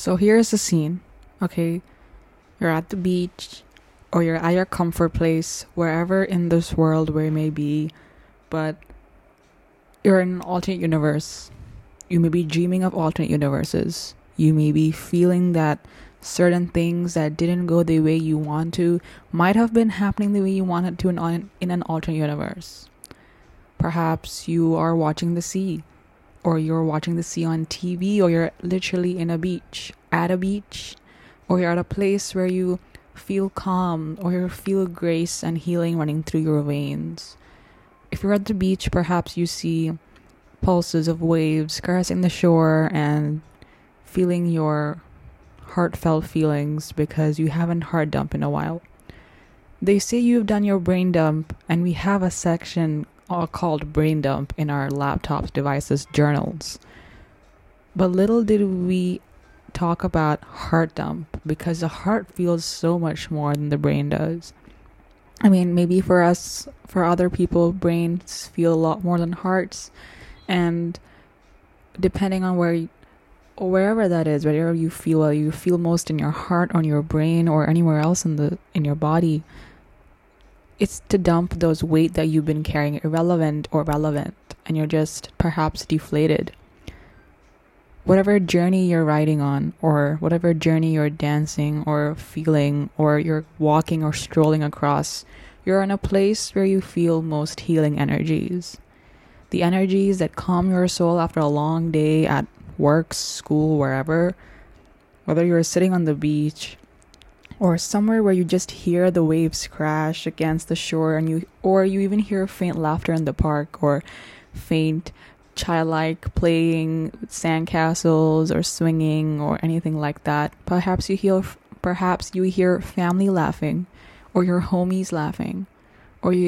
So here's the scene. Okay, you're at the beach, or you're at your comfort place, wherever in this world where you may be, but you're in an alternate universe. You may be dreaming of alternate universes. You may be feeling that certain things that didn't go the way you want to might have been happening the way you wanted to in an alternate universe. Perhaps you are watching the sea, or you're watching the sea on TV, or you're literally in a beach, or you're at a place where you feel calm, or you feel grace and healing running through your veins. If you're at the beach, perhaps you see pulses of waves caressing the shore and feeling your heartfelt feelings because you haven't heart dumped in a while. They say you've done your brain dump, and we have a section called brain dump in our laptops, devices, journals. But little did we talk about heart dump, because the heart feels so much more than the brain does. I mean, maybe for us, for other people, brains feel a lot more than hearts. And depending on wherever that is, wherever you feel most in your heart, on your brain, or anywhere else in your body, it's to dump those weight that you've been carrying, irrelevant or relevant, and you're just perhaps deflated. Whatever journey you're riding on, or whatever journey you're dancing or feeling, or you're walking or strolling across, you're in a place where you feel most healing energies. The energies that calm your soul after a long day at work, school, wherever. Whether you're sitting on the beach, or somewhere where you just hear the waves crash against the shore, or you even hear faint laughter in the park, or faint childlike playing with sandcastles or swinging or anything like that. Perhaps you hear family laughing, or your homies laughing, or you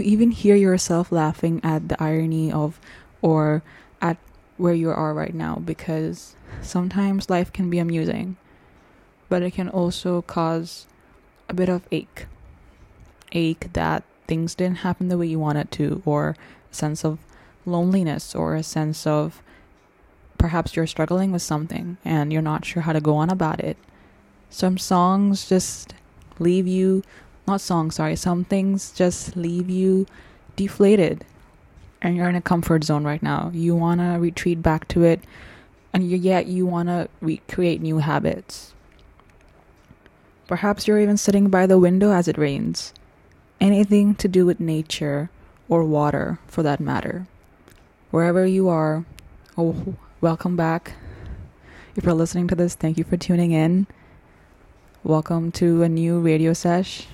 even hear yourself laughing at the irony of, or at where you are right now, because sometimes life can be amusing, but it can also cause a bit of ache that things didn't happen the way you wanted to, or a sense of loneliness, or a sense of perhaps you're struggling with something and you're not sure how to go on about it. Some things just leave you deflated, and you're in a comfort zone right now. You want to retreat back to it, and yet you want to recreate new habits. Perhaps you're even sitting by the window as it rains. Anything to do with nature, or water for that matter. Wherever you are, welcome back. If you're listening to this, thank you for tuning in. Welcome to a new radio sesh.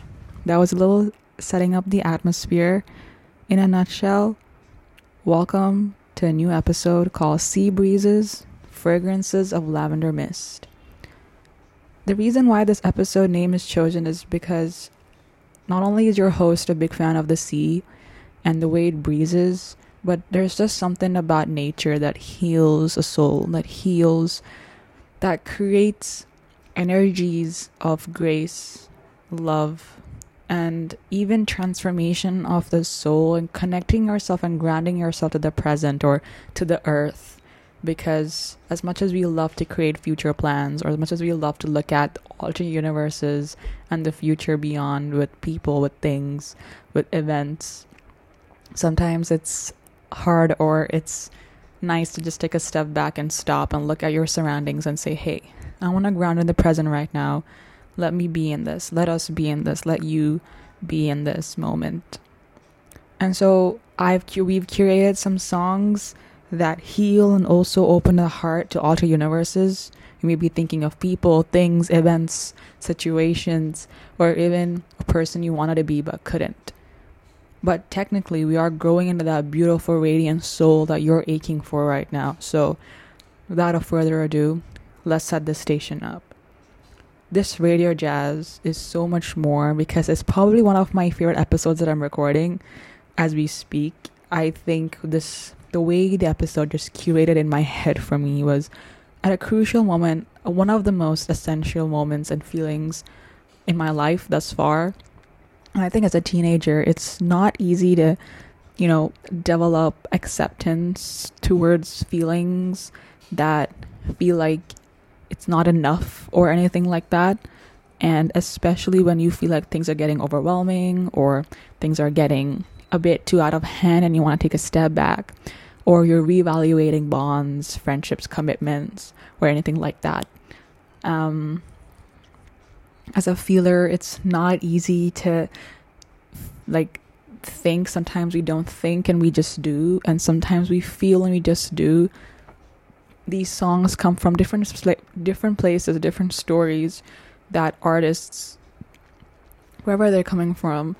That was a little setting up the atmosphere. In a nutshell, welcome to a new episode called Sea Breezes, Fragrances of Lavender Mist. The reason why this episode name is chosen is because not only is your host a big fan of the sea and the way it breezes, but there's just something about nature that heals a soul, that creates energies of grace, love, and even transformation of the soul, and connecting yourself and grounding yourself to the present or to the earth. Because as much as we love to create future plans, or as much as we love to look at alternate universes and the future beyond with people, with things, with events, sometimes it's hard, or it's nice to just take a step back and stop and look at your surroundings and say, hey, I want to ground in the present right now. Let me be in this. Let us be in this. Let you be in this moment. And so we've curated some songs that heal and also open the heart to alter universes. You may be thinking of people, things, events, situations, or even a person you wanted to be but couldn't. But technically, we are growing into that beautiful, radiant soul that you're aching for right now. So, without further ado, let's set this station up. This radio jazz is so much more, because it's probably one of my favorite episodes that I'm recording as we speak. I think the way the episode just curated in my head for me was at a crucial moment, one of the most essential moments and feelings in my life thus far. I think as a teenager, it's not easy to, develop acceptance towards feelings that feel like it's not enough or anything like that. And especially when you feel like things are getting overwhelming or things are getting a bit too out of hand and you want to take a step back, or you're reevaluating bonds, friendships, commitments, or anything like that. As a feeler, it's not easy to think. Sometimes we don't think and we just do, and sometimes we feel and we just do. These songs come from different places, different stories that artists, wherever they're coming from,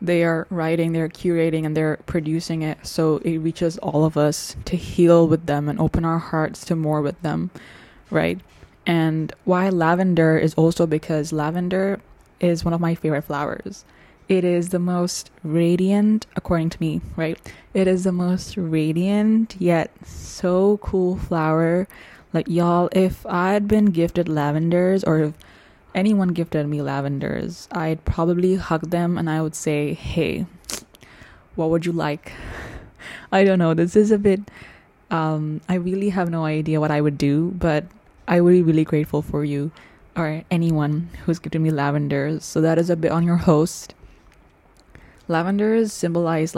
they are writing, they're curating, and they're producing it, so it reaches all of us to heal with them and open our hearts to more with them, right? And why lavender is also because lavender is one of my favorite flowers. It is the most radiant, according to me, right? It is the most radiant yet so cool flower. Like, y'all, if I'd been gifted lavenders, or if anyone gifted me lavenders, I'd probably hug them and I would say, hey, what would you like? I don't know. This is a bit, I really have no idea what I would do, but I would be really grateful for you or anyone who's gifted me lavenders. So that is a bit on your host. Lavenders symbolize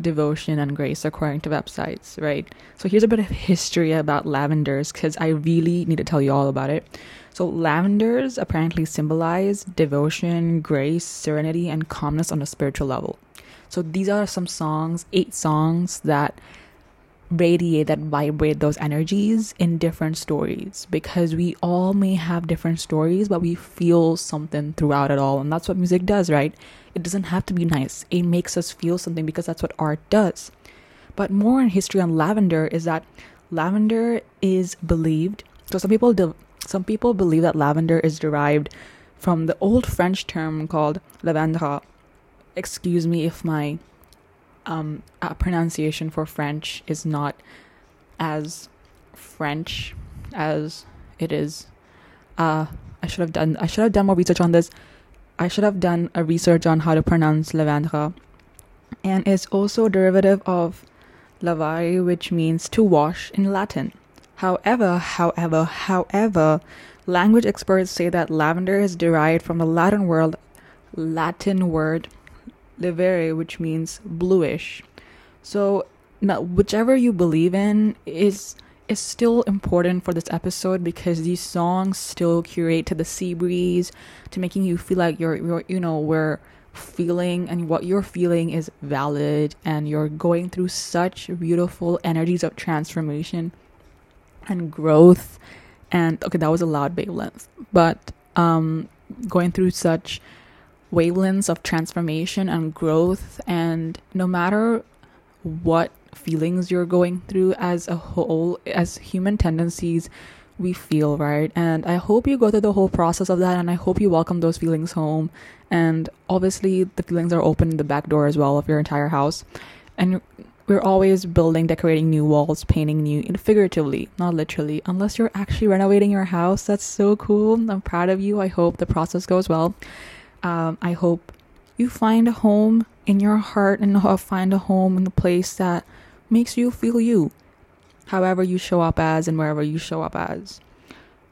devotion and grace, according to websites, right? So here's a bit of history about lavenders, because I really need to tell you all about it. So lavenders apparently symbolize devotion, grace, serenity, and calmness on a spiritual level. So these are some songs, 8 songs that radiate, that vibrate those energies in different stories, because we all may have different stories, but we feel something throughout it all. And that's what music does, right? It doesn't have to be nice. It makes us feel something, because that's what art does. But more in history on lavender is that lavender is believed, so some people believe that lavender is derived from the old French term called lavandra. Excuse me if my pronunciation for French is not as French as it is. I should have done more research on this. I should have done a research on how to pronounce lavandra. And it's also a derivative of lavare, which means to wash in Latin. However, language experts say that lavender is derived from the Latin word lavare, which means bluish. So now, whichever you believe in is still important for this episode, because these songs still curate to the sea breeze, to making you feel like we're feeling, and what you're feeling is valid, and you're going through such beautiful energies of transformation and growth. And okay, that was a loud wavelength, but going through such wavelengths of transformation and growth. And no matter what feelings you're going through as a whole, as human tendencies, we feel, right? And I hope you go through the whole process of that, and I hope you welcome those feelings home. And obviously the feelings are open in the back door as well of your entire house, and we're always building, decorating new walls, painting new, and figuratively, not literally, unless you're actually renovating your house. That's so cool. I'm proud of you. I hope the process goes well. I hope you find a home in your heart, and find a home in the place that makes you feel you, however you show up as and wherever you show up as.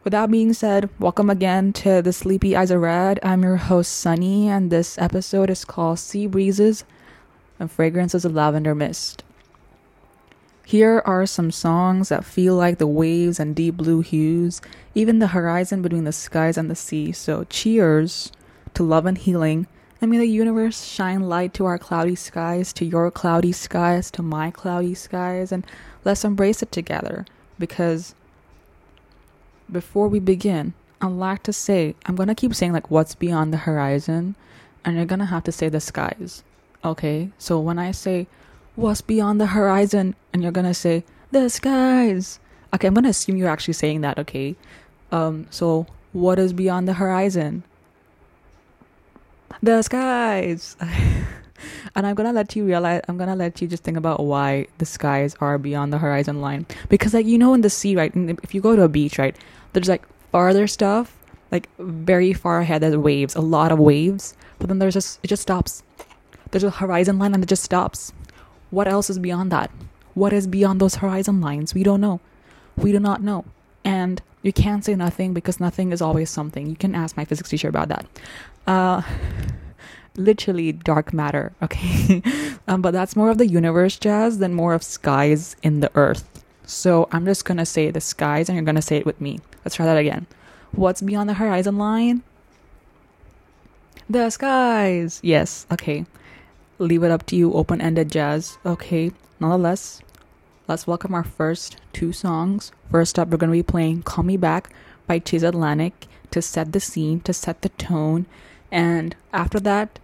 With that being said, welcome again to the Sleepy Eyes Rad. I'm your host, Sunny, and this episode is called Sea Breezes and Fragrances of Lavender Mist. Here are some songs that feel like the waves and deep blue hues, even the horizon between the skies and the sea. So cheers to love and healing, and may the universe shine light to our cloudy skies, to your cloudy skies, to my cloudy skies, and let's embrace it together. Because before we begin, I'd like to say, I'm gonna keep saying what's beyond the horizon, and you're gonna have to say the skies, okay? So when I say what's beyond the horizon, and you're gonna say the skies, okay, I'm gonna assume you're actually saying that, okay? So what is beyond the horizon? The skies. And I'm gonna let you just think about why the skies are beyond the horizon line, because in the sea, right, and if you go to a beach, right, there's farther stuff, very far ahead, there's waves, a lot of waves, but then there's just, it just stops. There's a horizon line and it just stops. What else is beyond that? What is beyond those horizon lines? We don't know. and you can't say nothing because nothing is always something. You can ask my physics teacher about that. Literally dark matter, okay? But that's more of the universe jazz than more of skies in the earth. So I'm just gonna say the skies and you're gonna say it with me. Let's try that again. What's beyond the horizon line? The skies. Yes, okay. Leave it up to you, open-ended jazz. Okay, nonetheless, let's welcome our first two songs. First up, we're going to be playing Call Me Back by Chase Atlantic to set the scene, to set the tone. And after that,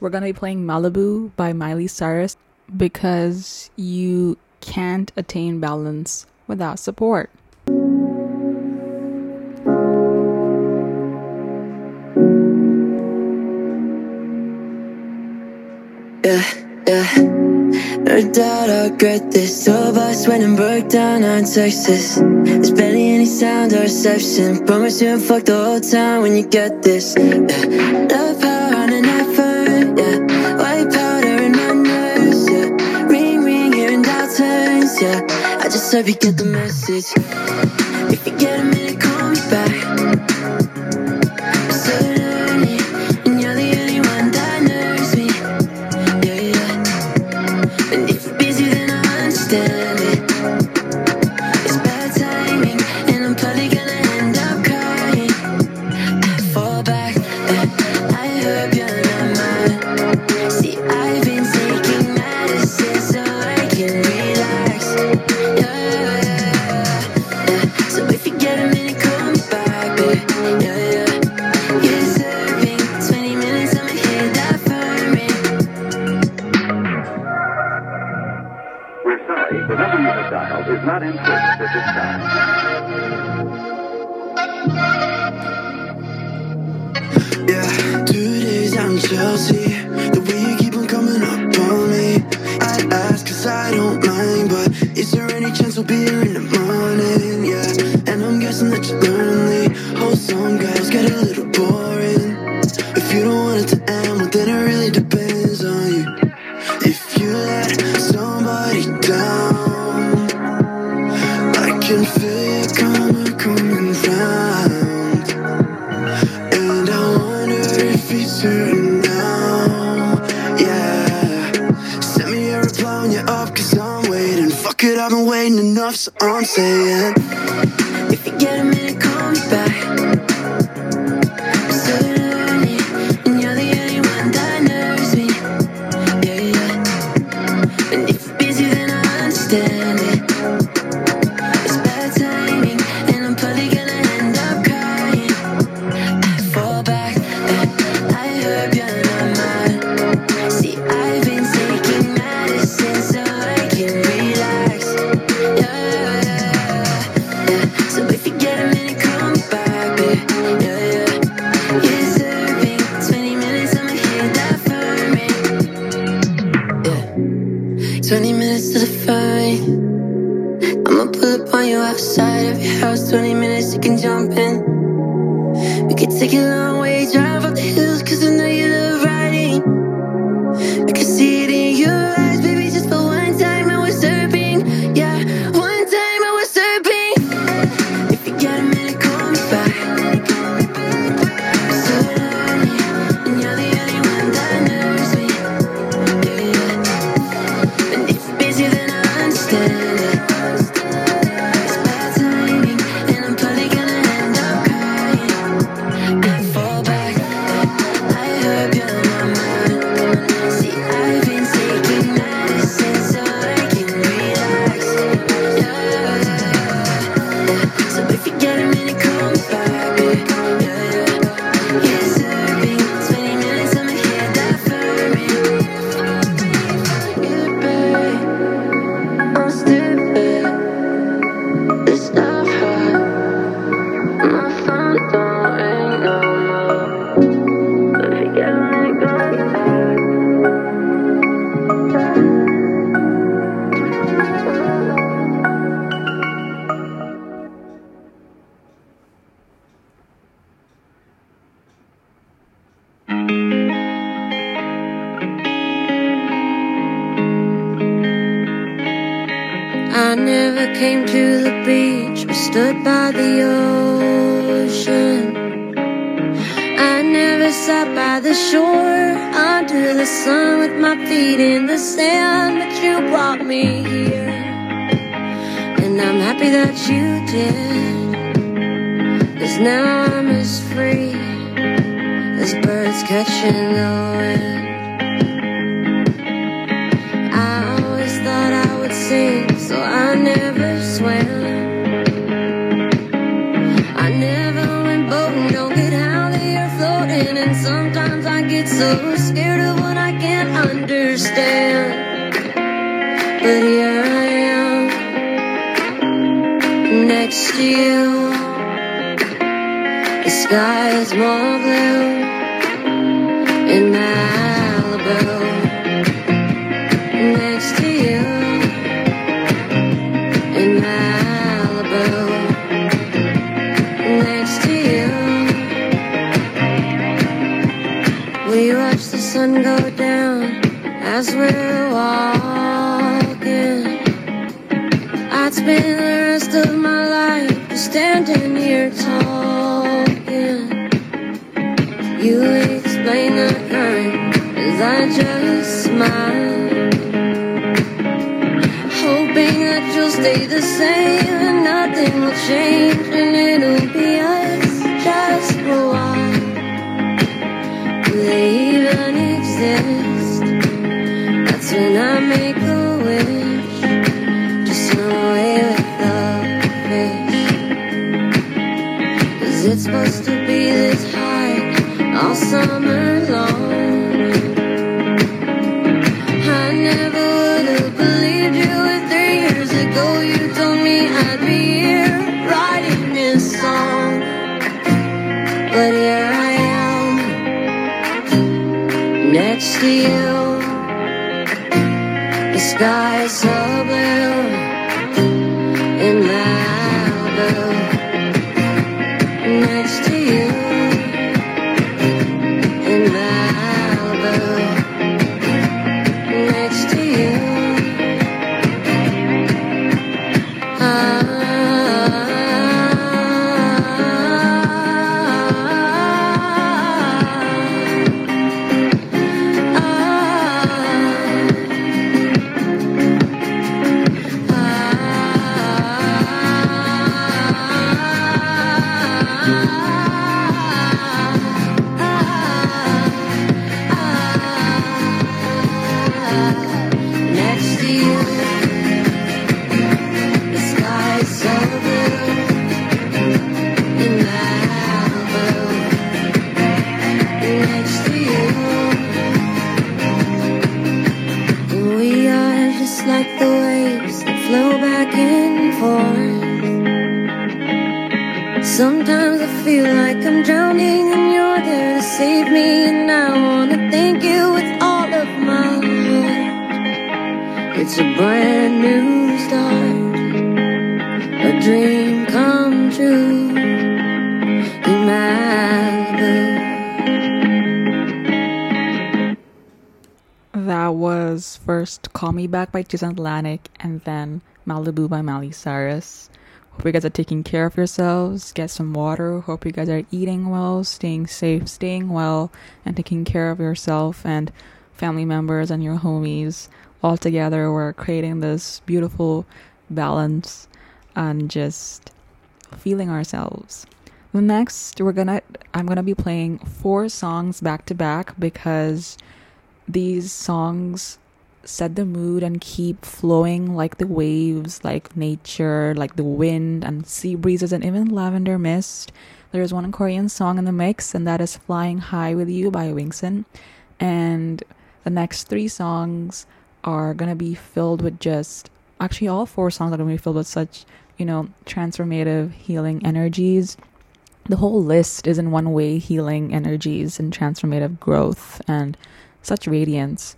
we're going to be playing Malibu by Miley Cyrus, because you can't attain balance without support. Yeah, yeah. No doubt I regret this. Two of us went and broke down on Texas. There's barely any sound or reception. Promise you and fuck the whole time when you get this. Yeah. Love power on an effort, yeah. White powder in my nerves, yeah. Ring, ring, hearing dial turns, yeah. I just hope you get the message. If you get a minute, call me back. stood by the ocean. I never sat by the shore under the sun with my feet in the sand, but you brought me here, and I'm happy that you did, 'cause now I'm as free as birds catching the wind. I always thought I would sing, so I never swam. And sometimes I get so scared of what I can't understand, but here I am next to you. The sky is more blue in Malibu. Next to you in Malibu. Next to you. We watch the sun go down as we're walking. I'd spend the rest of my life just standing here talking. You explain the current as I just smile, hoping that you'll stay the same and nothing will change, and it'll be us just for a while. They even exist. That's when I make a wish to swim away with the fish. 'Cause it's supposed to be this high all summer long. I never would have believed you, and 3 years ago you told me I'd be here writing this song, but here I am next to you. The sky is so blue in Malibu. Next to you in Malibu. Next to you. Sometimes I feel like I'm drowning, and you're there to save me, and I wanna thank you with all of my heart. It's a brand new start, a dream come true in Malibu. That was first Call Me Back by Chase Atlantic, and then Malibu by Miley Cyrus. Hope you guys are taking care of yourselves. Get some water. Hope you guys are eating well, staying safe, staying well, and taking care of yourself and family members and your homies. All together, we're creating this beautiful balance and just feeling ourselves. Next, I'm gonna be playing 4 songs back to back, because these songs set the mood and keep flowing like the waves, like nature, like the wind and sea breezes, and even lavender mist. There's one Korean song in the mix, and that is Flying High With You by Wingson. And the next 3 songs are gonna be filled with just, actually all 4 songs are gonna be filled with such, transformative healing energies. The whole list is in one way healing energies and transformative growth and such radiance.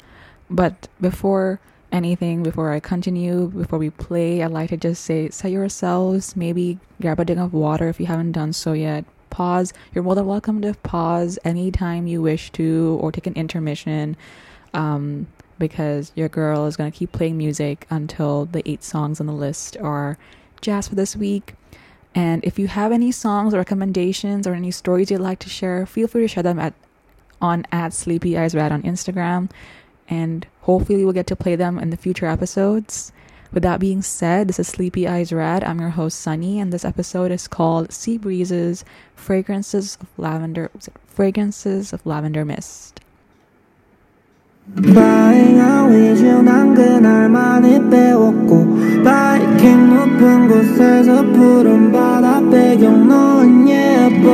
But before anything, before I continue, before we play, I'd like to just say, set yourselves, maybe grab a drink of water if you haven't done so yet. Pause. You're more than welcome to pause anytime you wish to, or take an intermission, because your girl is going to keep playing music until the 8 songs on the list are jazzed for this week. And if you have any songs or recommendations or any stories you'd like to share, feel free to share them at Sleepy Eyes Rad on Instagram. And hopefully we'll get to play them in the future episodes. With that being said, this is Sleepy Eyes Rad. I'm your host, Sunny, and this episode is called Sea Breezes, Fragrances of Lavender Mist. 바위가 위중한 그날 많이 배웠고 바이킹 높은 곳에서 푸른 바다 배경 너는 예뻐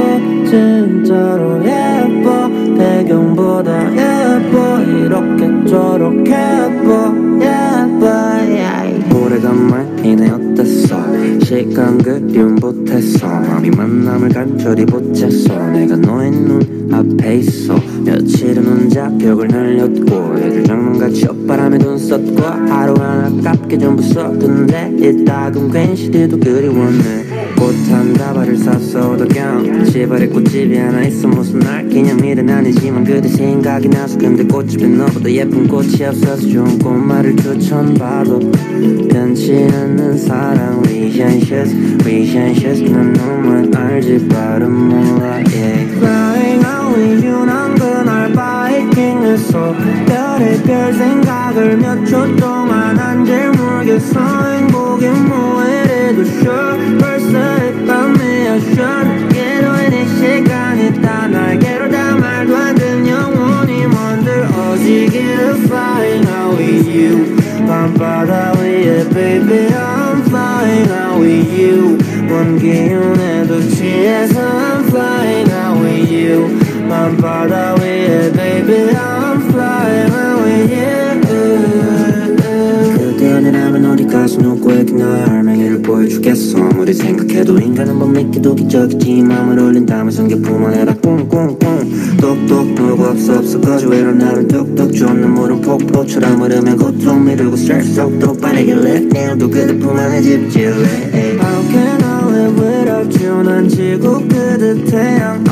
진짜로 예뻐 배경보다 예뻐 이렇게 저렇게 예뻐 예뻐 yeah. 오래간만이 내 어땠어 시간 그리움 못했어 마음이 만남을 간절히 보챘어 내가 너의 눈 앞에 있어 며칠은 혼자 벽을 날렸고 애들 장난같이 엇바람에 돈 썼고 하루 하나 아깝게 전부 썼던데 이따금 괜시리도 그리웠네 꽃 한 가발을 샀어 도겸 집안에 꽃집이 하나 있어 무슨 날 기념일은 아니지만 그대 생각이 나서 근데 꽃집에 너보다 예쁜 꽃이 없어서 좋은 꽃말을 추천받아 변치 않는 사랑 We anxious 난 너만 알지 바로 몰라 yeah. 위중한 그날 바이킹에서 별의별 생각을 몇 초 동안 한줄 모르겠어 행복이 뭐해도 sure 벌써 했던 내 action 괴로운 이 시간이 다 날개로 다 말도 안 된 영혼이 먼들 어지기를 flying out with you 밤바다 위에 baby I'm flying out with you 먼 기운에도 취해서 I'm flying out with you I'm far away, baby, I'm flying away 그대는 알면 어디 가서 누구에게 너의 알맹이를 보여주겠어 아무리 생각해도 인간은 못 믿기도 기적이지 마음을 올린 다음에 성격품 안에다 꽁꽁꽁 똑똑 누구 없어 거지 외로운 나를 똑똑 쫓는 물은 폭포처럼 흐르면 고통 미루고 스트레스 속도 빠르게 내 내일도 그대 품 안에 집질래 How can I live without you 난 지구 그대 태양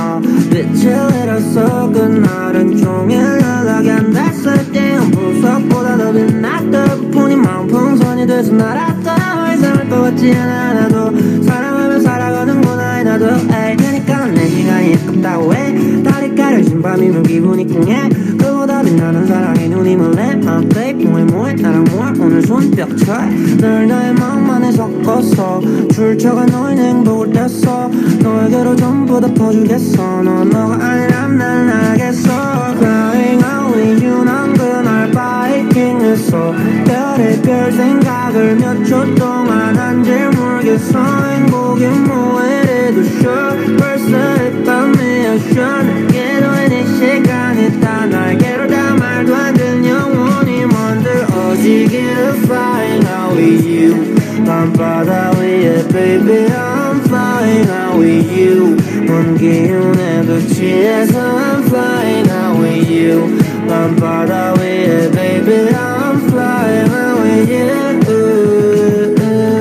빛을 잃었어 그날은 종일 연락이 안 닿았을 때는 보석보다 더 빛났던 그뿐인 마음 풍선이 돼서 날았다 더 이상을 떠받지 않아 나도 사랑하며 살아가는구나 이 나도 에이 그니까 내 시간이 아깝다고 해 달이 가려진 밤이면 기분이 꽁해 그보다 빛나는 사랑에 눈이 멀래 My baby 뭐해 나랑 뭐해 오늘 손뼉 쳐 늘 너의 마음만에 섞었어 출처가 너의 행복을 뗐어 너에게로 전부 다 퍼주겠어 너 너가 아니라면 난 알겠어 Crying out with you 난 그날 바이킹에서 별의별 생각을 몇 초 동안 한줄 모르겠어 행복이 뭐해도 sure 벌써 했던 내 action 괴로운 이 시간이 다 날개로 다 말도 안 된 영혼이 먼들 어지기를 Flying out with you 밤바다 위에 baby I'm flying out with you 먼 기운에도 취해서 I'm flying out with you 밤바다 위에 baby I'm flying out with you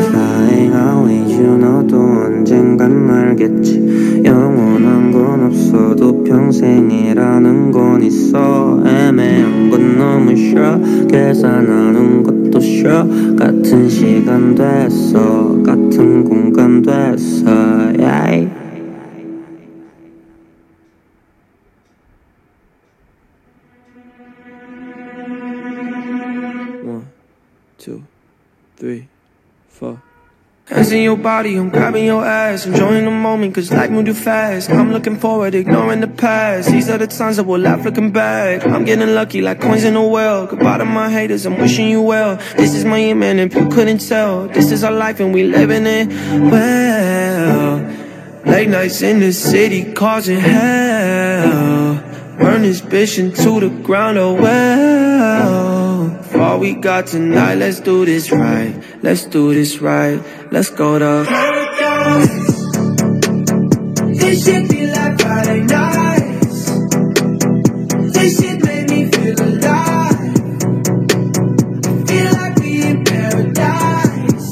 Flying out with you 너도 언젠간 알겠지 영원한 건 없어도 평생이라는 건 있어 애매한 건 너무 쉬워 계산하는 것 같은 시간 됐어 같은 공간 됐어 yeah. One, two, three, four Dancing your body, I'm grabbing your ass Enjoying the moment, cause life moves too fast I'm looking forward, ignoring the past These are the times that we'll laugh looking back I'm getting lucky like coins in a well Goodbye to my haters, I'm wishing you well This is Miami, man, if you couldn't tell This is our life and we living it well Late nights in the city, causing hell Burn this bitch into the ground, oh well All we got tonight, let's do this right Let's do this right Let's go to Paradise This shit be like Friday nights This shit made me feel alive I feel like we in paradise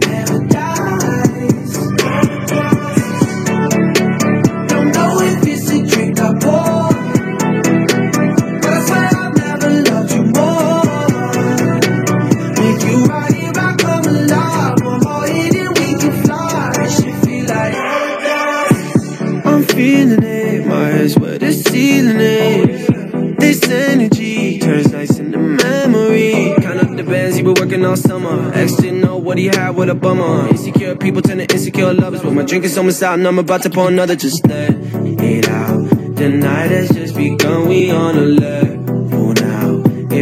Paradise Don't know if it's a drink I pour But I swear I've never loved you more You right here, I come alive We're more hidden, we can fly This shit feel like feeling it. My head's where the ceiling is. This energy turns nights into memory. Count up the bands he been working all summer. Ex didn't know what he had, what a bummer. Insecure people turn to insecure lovers. But my drink is almost out and I'm about to pour another. Just let it out. The night has just begun, we on alert. Move now.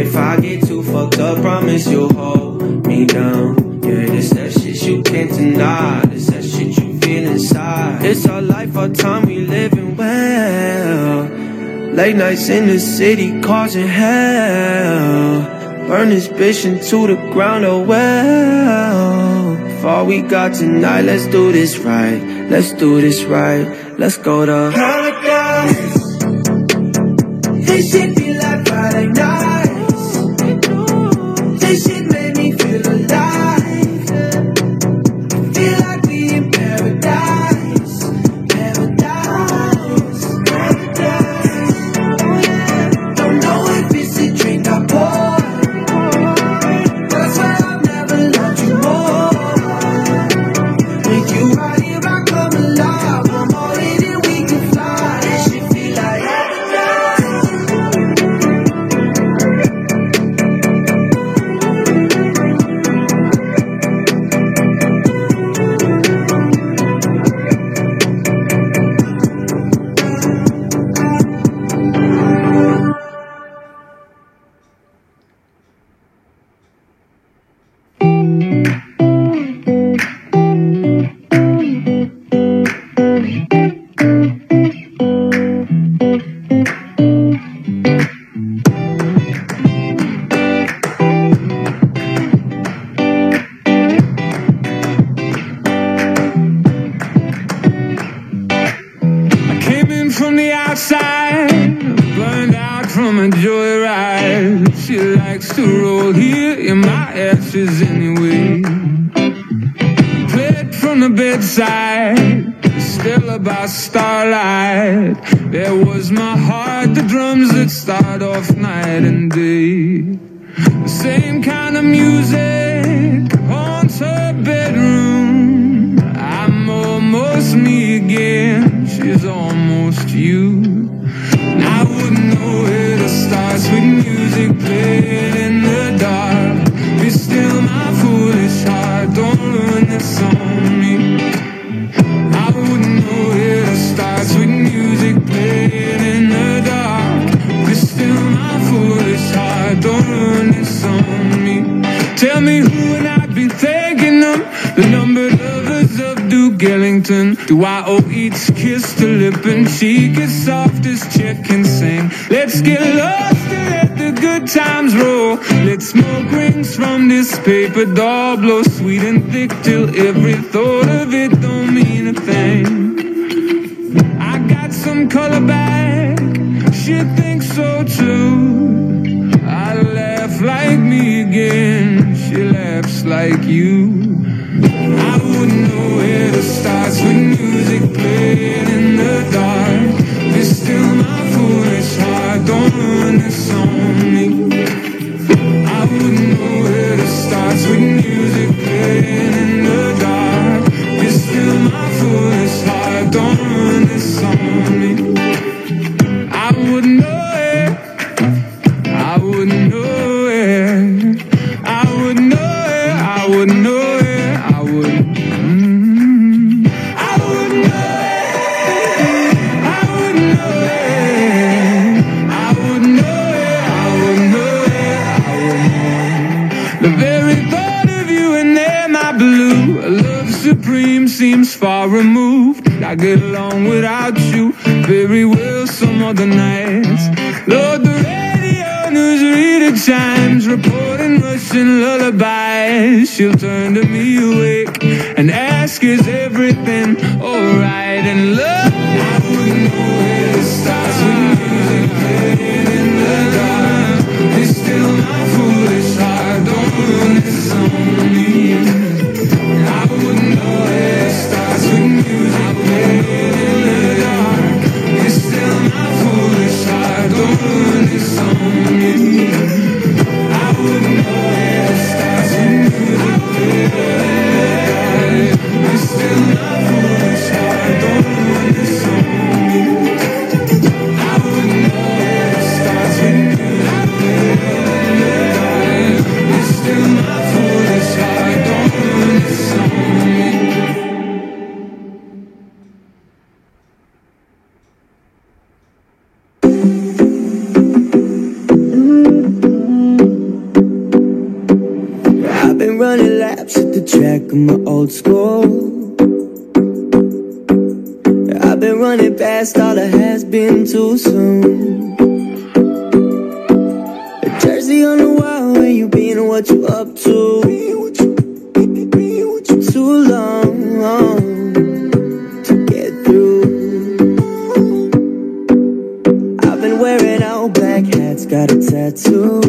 If I get too fucked up, promise you'll hold me down. Yeah, this that shit you can't deny. This that shit you feel inside. It's our life, our time, we living well. Late nights in the city, causing hell. Burn this bitch into the ground, oh well. If all we got tonight, let's do this right. Let's do this right. Let's go to Holocaust. This shit be like Friday night. This shit made me feel alive. Feel like we in paradise. Paradise, paradise. Oh yeah. Don't know if it's a drink I pour. That's why I've never loved you more. When you right here, I come alive. I'm all in and we can fly. This shit feel like paradise. I came in from the outside, burned out from a joyride. She likes to roll here in my ashes anyway. Played from the bedside, still about starlight. There was my heart, the drums that start off night and day. The same kind of music haunts her bedroom. I'm almost me again, she's almost you. And I wouldn't know where to start. Sweet music played in the dark. Be still my foolish heart, don't learn this on me. I wouldn't know where to start. Sweet music played in the dark. Be still my foolish heart, don't learn this on me. Tell me who would I be thinking of? The numbered lovers of Duke Ellington. Do I owe each kiss to lip and cheek as soft as chick can sing? Let's get lost and let the good times roll. Let's smoke rings from this paper doll. Blow sweet and thick till every thought of it don't mean a thing. I got some color back, she thinks so too. I laugh like me again, she laughs like you. I wouldn't know where to start. Sweet music played in the dark. It's still my foolish heart, don't run this on me. I wouldn't know where to start. Sweet music played in the dark. It's still my foolish heart, don't run this on me. I wouldn't know it. I wouldn't know it. I would know it, I would know it, I would. I would know it, I would know it, I would know it, I would know it, I would know it. The very thought of you in there, my blue. A love supreme seems far removed. I get along without you very well some other nights. Lord, the radio news reader chimes, reporting Russian lullabies. She'll turn to me awake and ask, is everything alright? And love, I wouldn't know where to start. Sweet music playing in the dark. It's still my foolish heart, don't ruin this on me. I wouldn't know where to start. Sweet music playing in the dark. It's still my foolish heart, don't ruin this on me. I wouldn't know where to start. Sweet music played in the dark. It's still my foolish heart, don't know this song. track of my old school. I've been running past all that has been too soon. A jersey on the wall, where you been and what you up to? Too long to get through. I've been wearing all black hats, got a tattoo.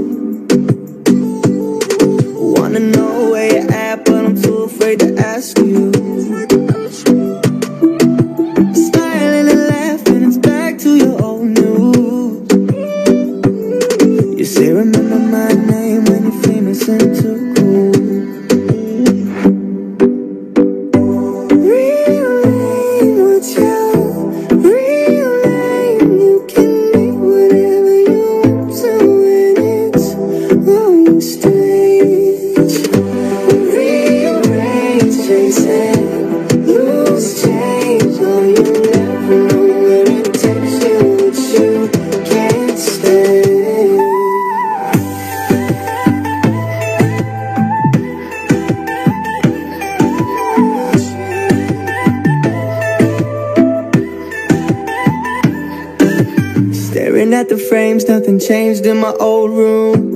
Nothing changed in my old room.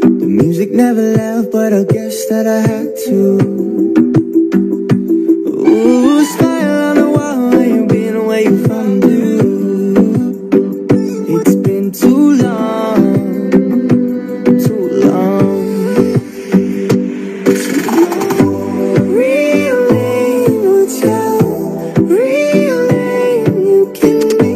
The music never left, but I guess that I had to. Ooh, smile on the wall, where you been away from blue. It's been too long, too long, too long. Real name, what's your real name? You can be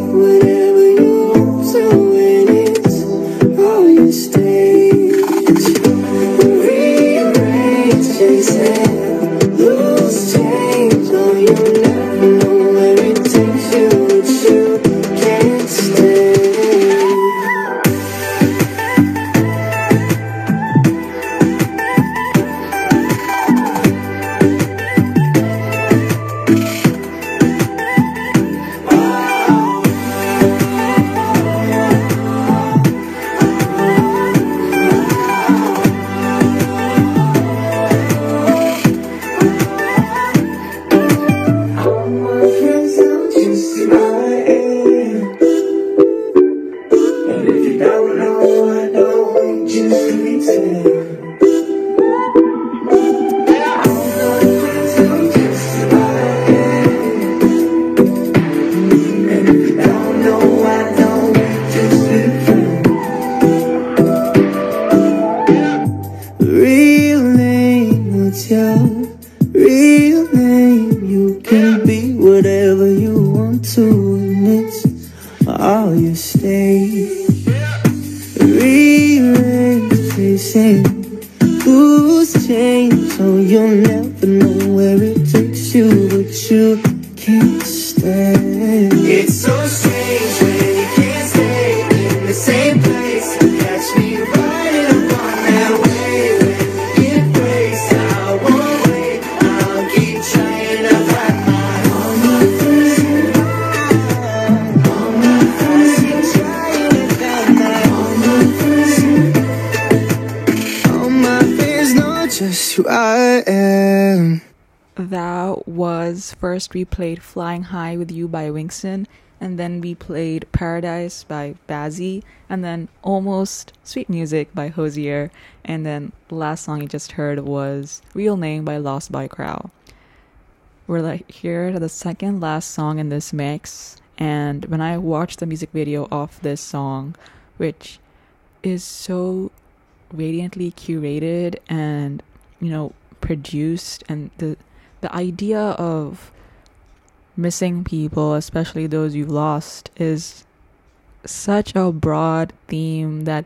whatever. First, we played Flying High With You by Wingson, and then we played Paradise by Bazzi, and then Almost Sweet Music by Hozier, and then the last song you just heard was Real Name by Lost by Crow. We're here to the second last song in this mix, and when I watched the music video of this song, which is so radiantly curated and, you know, produced, and the idea of missing people, especially those you've lost, is such a broad theme that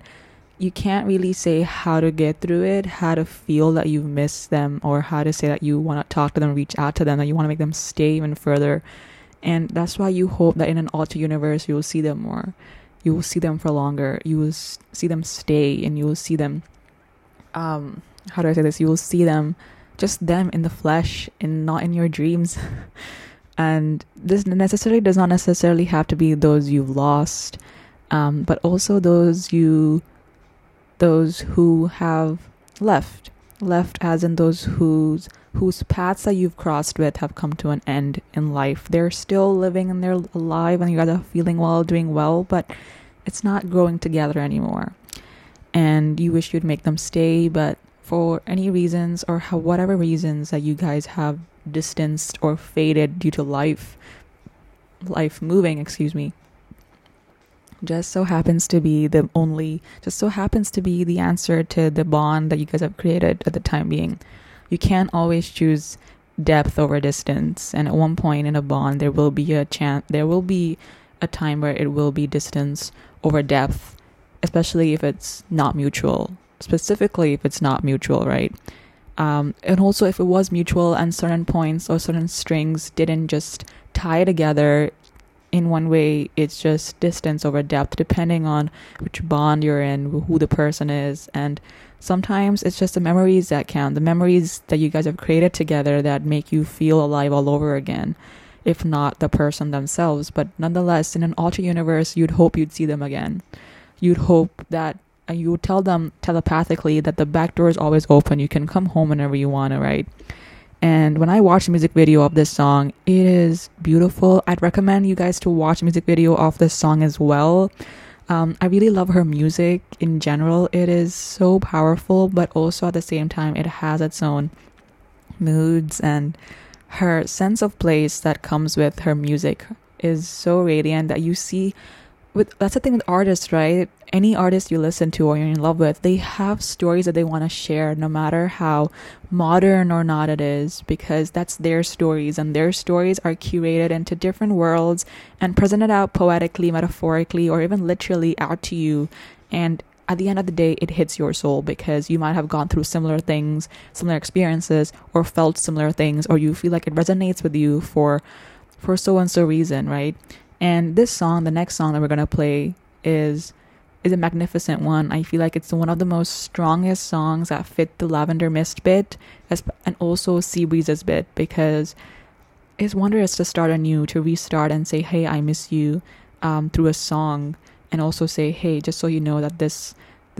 you can't really say how to get through it, how to feel that you've missed them, or how to say that you want to talk to them, reach out to them, that you want to make them stay even further. And that's why you hope that in an alternate universe, you will see them more. You will see them for longer. You will see them stay, and you will see them, you will see them, just them in the flesh and not in your dreams. And this does not necessarily have to be those you've lost, but also those who have left, Left as in those whose paths that you've crossed with have come to an end in life. They're still living and they're alive and you guys are feeling well, doing well, but it's not growing together anymore. And you wish you'd make them stay, but for any reasons or whatever reasons that you guys have distanced or faded due to life moving, just so happens to be the answer to the bond that you guys have created at the time being. You can't always choose depth over distance, and at one point in a bond there will be a time where it will be distance over depth, especially if it's not mutual. Right? And also if it was mutual and certain points or certain strings didn't just tie together in one way, it's just distance over depth, depending on which bond you're in, who the person is. And sometimes it's just the memories that count, the memories that you guys have created together that make you feel alive all over again, if not the person themselves. But nonetheless, in an alternate universe, you'd hope you'd see them again. You'd hope that you would tell them telepathically that the back door is always open. You can come home whenever you want to, right? And when I watched the music video of this song, it is beautiful. I'd recommend you guys to watch the music video of this song as well. I really love her music in general. It is so powerful, but also at the same time, it has its own moods, and her sense of place that comes with her music is so radiant that you see. That's the thing with artists, right? Any artist you listen to or you're in love with, they have stories that they want to share, no matter how modern or not it is, because that's their stories, and their stories are curated into different worlds and presented out poetically, metaphorically, or even literally out to you. And at the end of the day, it hits your soul because you might have gone through similar things, similar experiences, or felt similar things, or you feel like it resonates with you for so-and-so reason, right? And this song, the next song that we're going to play is a magnificent one. I feel like it's one of the most strongest songs that fit the Lavender Mist bit and also Sea Breezes bit, because it's wondrous to start anew, to restart and say, hey, I miss you through a song, and also say, hey, just so you know that there's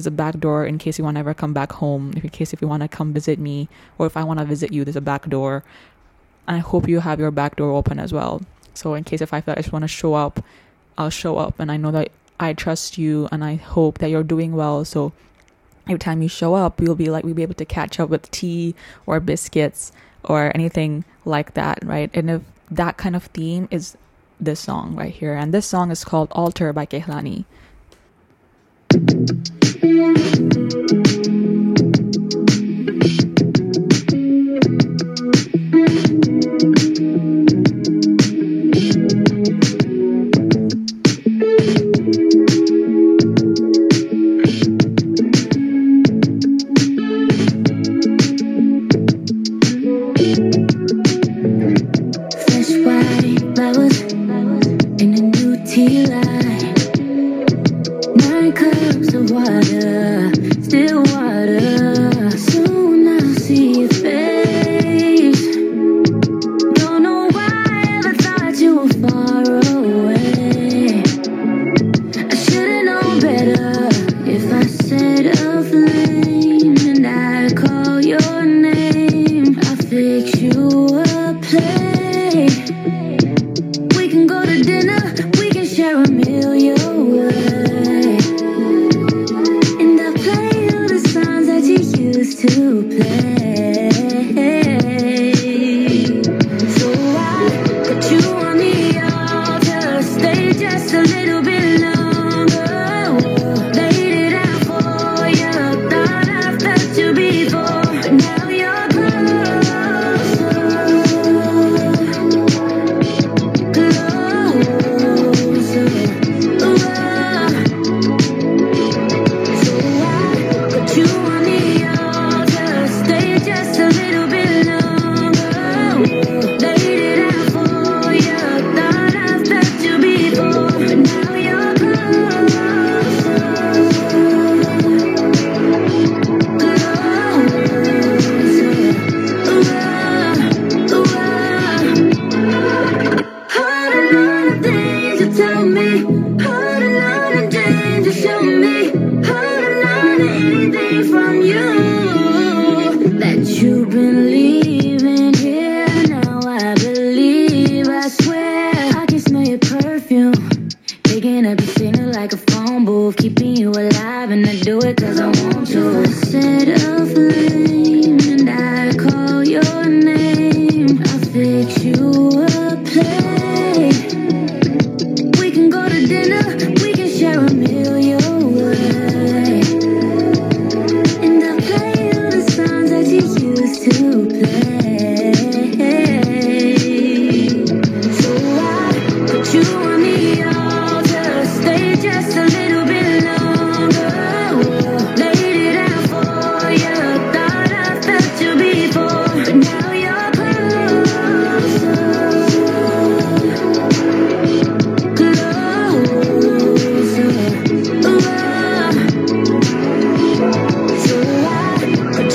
a back door in case you want to ever come back home, in case if you want to come visit me, or if I want to visit you, there's a back door. And I hope you have your back door open as well. So in case if I feel like I just want to show up, I'll show up. And I know that I trust you and I hope that you're doing well. So every time you show up, we'll be able to catch up with tea or biscuits or anything like that, right? And if that kind of theme is this song right here. And this song is called Altar by Kehlani. Play. So I put you on the altar. swear I can smell your perfume. Picking up your signal like a phone booth. Keeping you alive and I do it cause I want to. I set a flame and I call your name. I'll fix you a plate. We can go to dinner, we can share a meal your way. And I'll play you the songs that you used to play. So I put you on the altar, stay just a little bit longer. Laid it out for you, thought I felt you before, but now you're closer, closer. So I put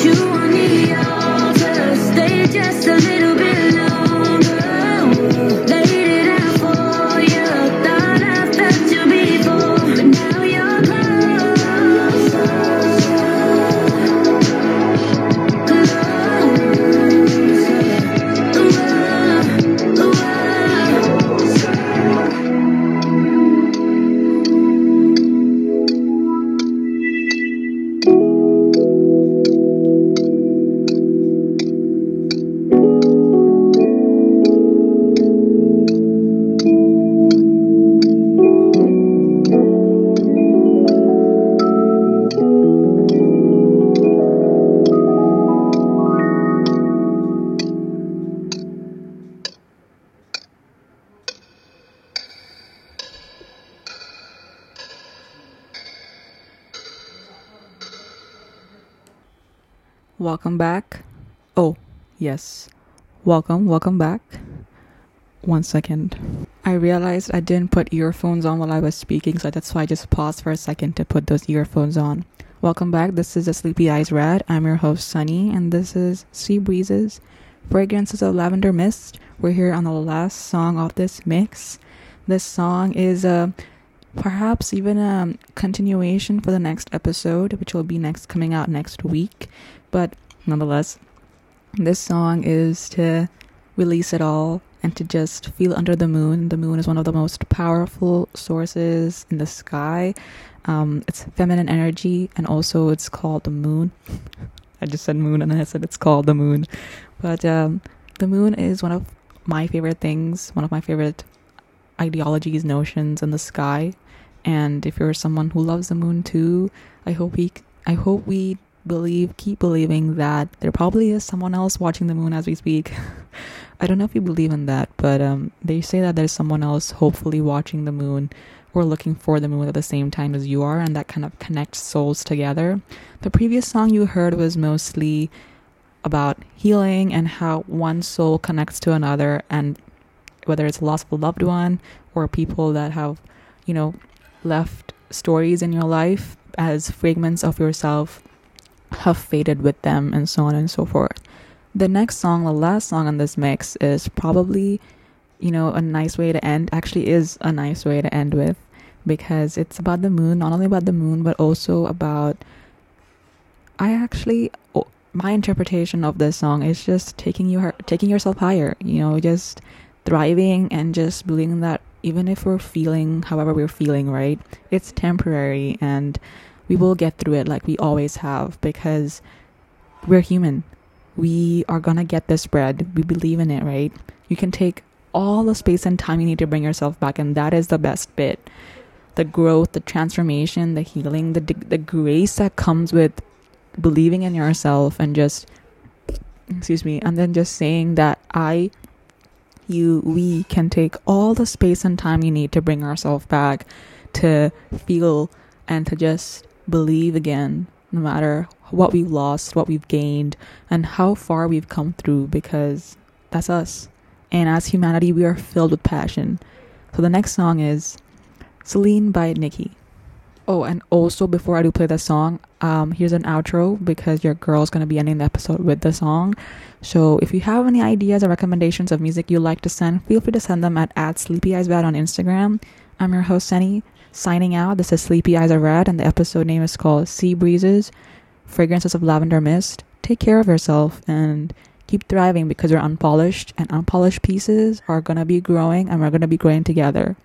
you on the altar, stay just a little bit longer. Laid it out for you, thought I felt you before, but now you're closer, closer. Welcome back. Oh, yes. Welcome back. One second. I realized I didn't put earphones on while I was speaking, so that's why I just paused for a second to put those earphones on. Welcome back. This is the Sleepy Eyes Rad. I'm your host, Sunny, and this is Sea Breezes, Fragrances of Lavender Mist. We're here on the last song of this mix. This song is perhaps even a continuation for the next episode, which will be coming out next week. But nonetheless, this song is to release it all and to just feel under the moon. The moon is one of the most powerful sources in the sky. It's feminine energy, and also it's called the moon. I just said moon and I said it's called the moon. But the moon is one of my favorite things, one of my favorite ideologies, notions in the sky. And if you're someone who loves the moon too, I hope we keep believing that there probably is someone else watching the moon as we speak. I don't know if you believe in that, but they say that there's someone else hopefully watching the moon or looking for the moon at the same time as you are, and that kind of connects souls together. The previous song you heard was mostly about healing and how one soul connects to another, and whether it's loss of a loved one or people that have, left stories in your life as fragments of yourself have faded with them, and so on and so forth. The next song, the last song on this mix, is probably, a nice way to end. Actually is a nice way to end with, because it's about the moon, not only about the moon, but also about, my interpretation of this song is just taking yourself higher, just thriving and just believing that even if we're feeling however we're feeling, right, it's temporary and we will get through it like we always have, because we're human. We are gonna get this bread. We believe in it, right? You can take all the space and time you need to bring yourself back, and that is the best bit. The growth, the transformation, the healing, the grace that comes with believing in yourself and just, and then just saying that we can take all the space and time you need to bring yourself back to feel and to just believe again, no matter what we've lost, what we've gained, and how far we've come through, because that's us. And as humanity, we are filled with passion. So the next song is Celine by Nikki. Oh, and also before I do play the song, here's an outro, because your girl's going to be ending the episode with the song. So if you have any ideas or recommendations of music you'd like to send, feel free to send them at SleepyEyesRad on Instagram. I'm your host, Sunny, signing out. This is Sleepy Eyes Are Red, and the episode name is called Sea Breezes, Fragrances of Lavender Mist. Take care of yourself and keep thriving because we're unpolished, and unpolished pieces are going to be growing, and we're going to be growing together.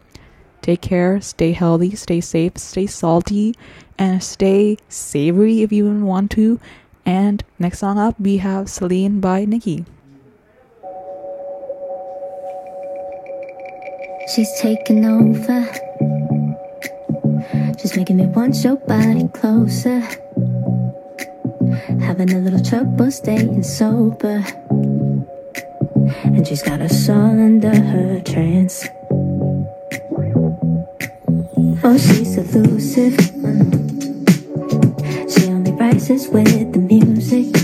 Take care, stay healthy, stay safe, stay salty, and stay savory if you even want to. And next song up, we have Celine by Nikki. She's taking over, just making me want your body closer, having a little trouble staying sober, and she's got us all under her trance. Oh, she's elusive, she only rises with the music,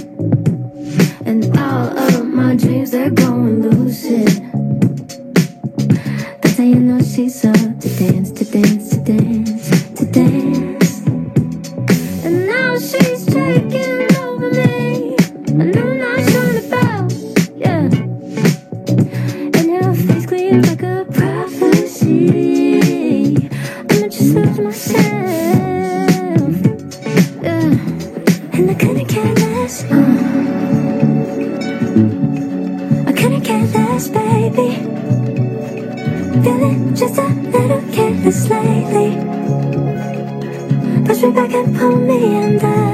and all of my dreams, they're going lucid. You know she's up to dance, to dance, to dance, to dance. And now she's taking over me, and I'm not sure about, yeah. And her face clear like a prophecy. I'ma just lose myself, yeah. And I couldn't care less, I couldn't care less, baby. Feeling just a little careless lately. Push me back and pull me under.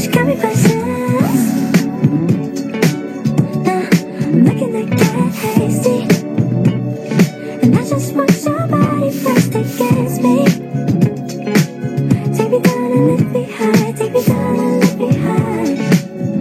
She got me possessed. Now I'm looking to get hasty, and I just want your body pressed against me. Take me down and lift me high. Take me down and lift me high.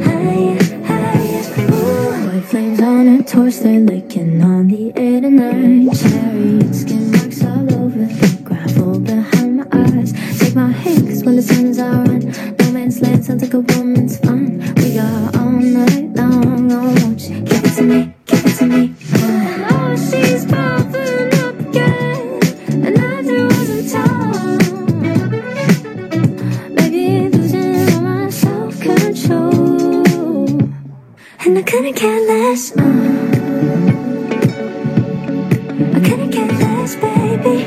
Higher, higher. Ooh, white flames on her torch, they're licking on the air tonight. Cherry skin marks all over the gravel behind my eyes. Take my hand, 'cause when the suns are on, no man's land sounds like a woman's fun. We got all night long, oh won't you give it to me, give it to me. And oh, she's popping up again, and I wasn't tall. Maybe losing all my self-control, and I couldn't care less, baby,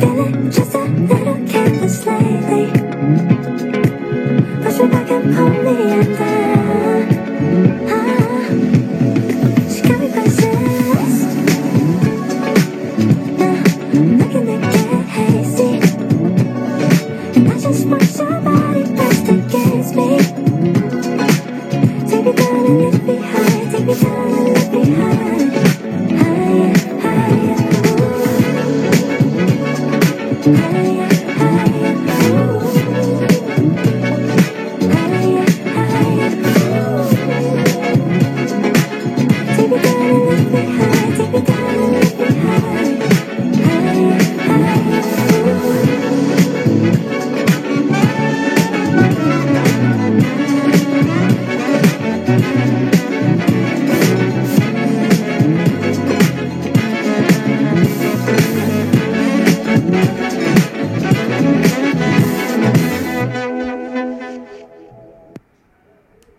feeling just a little careless lately. Push me back and pull me under. She got me possessed. Now I'm looking to get hazy, and I just want your body pressed against me. Take me down and lift me high. Take me down and lift me high.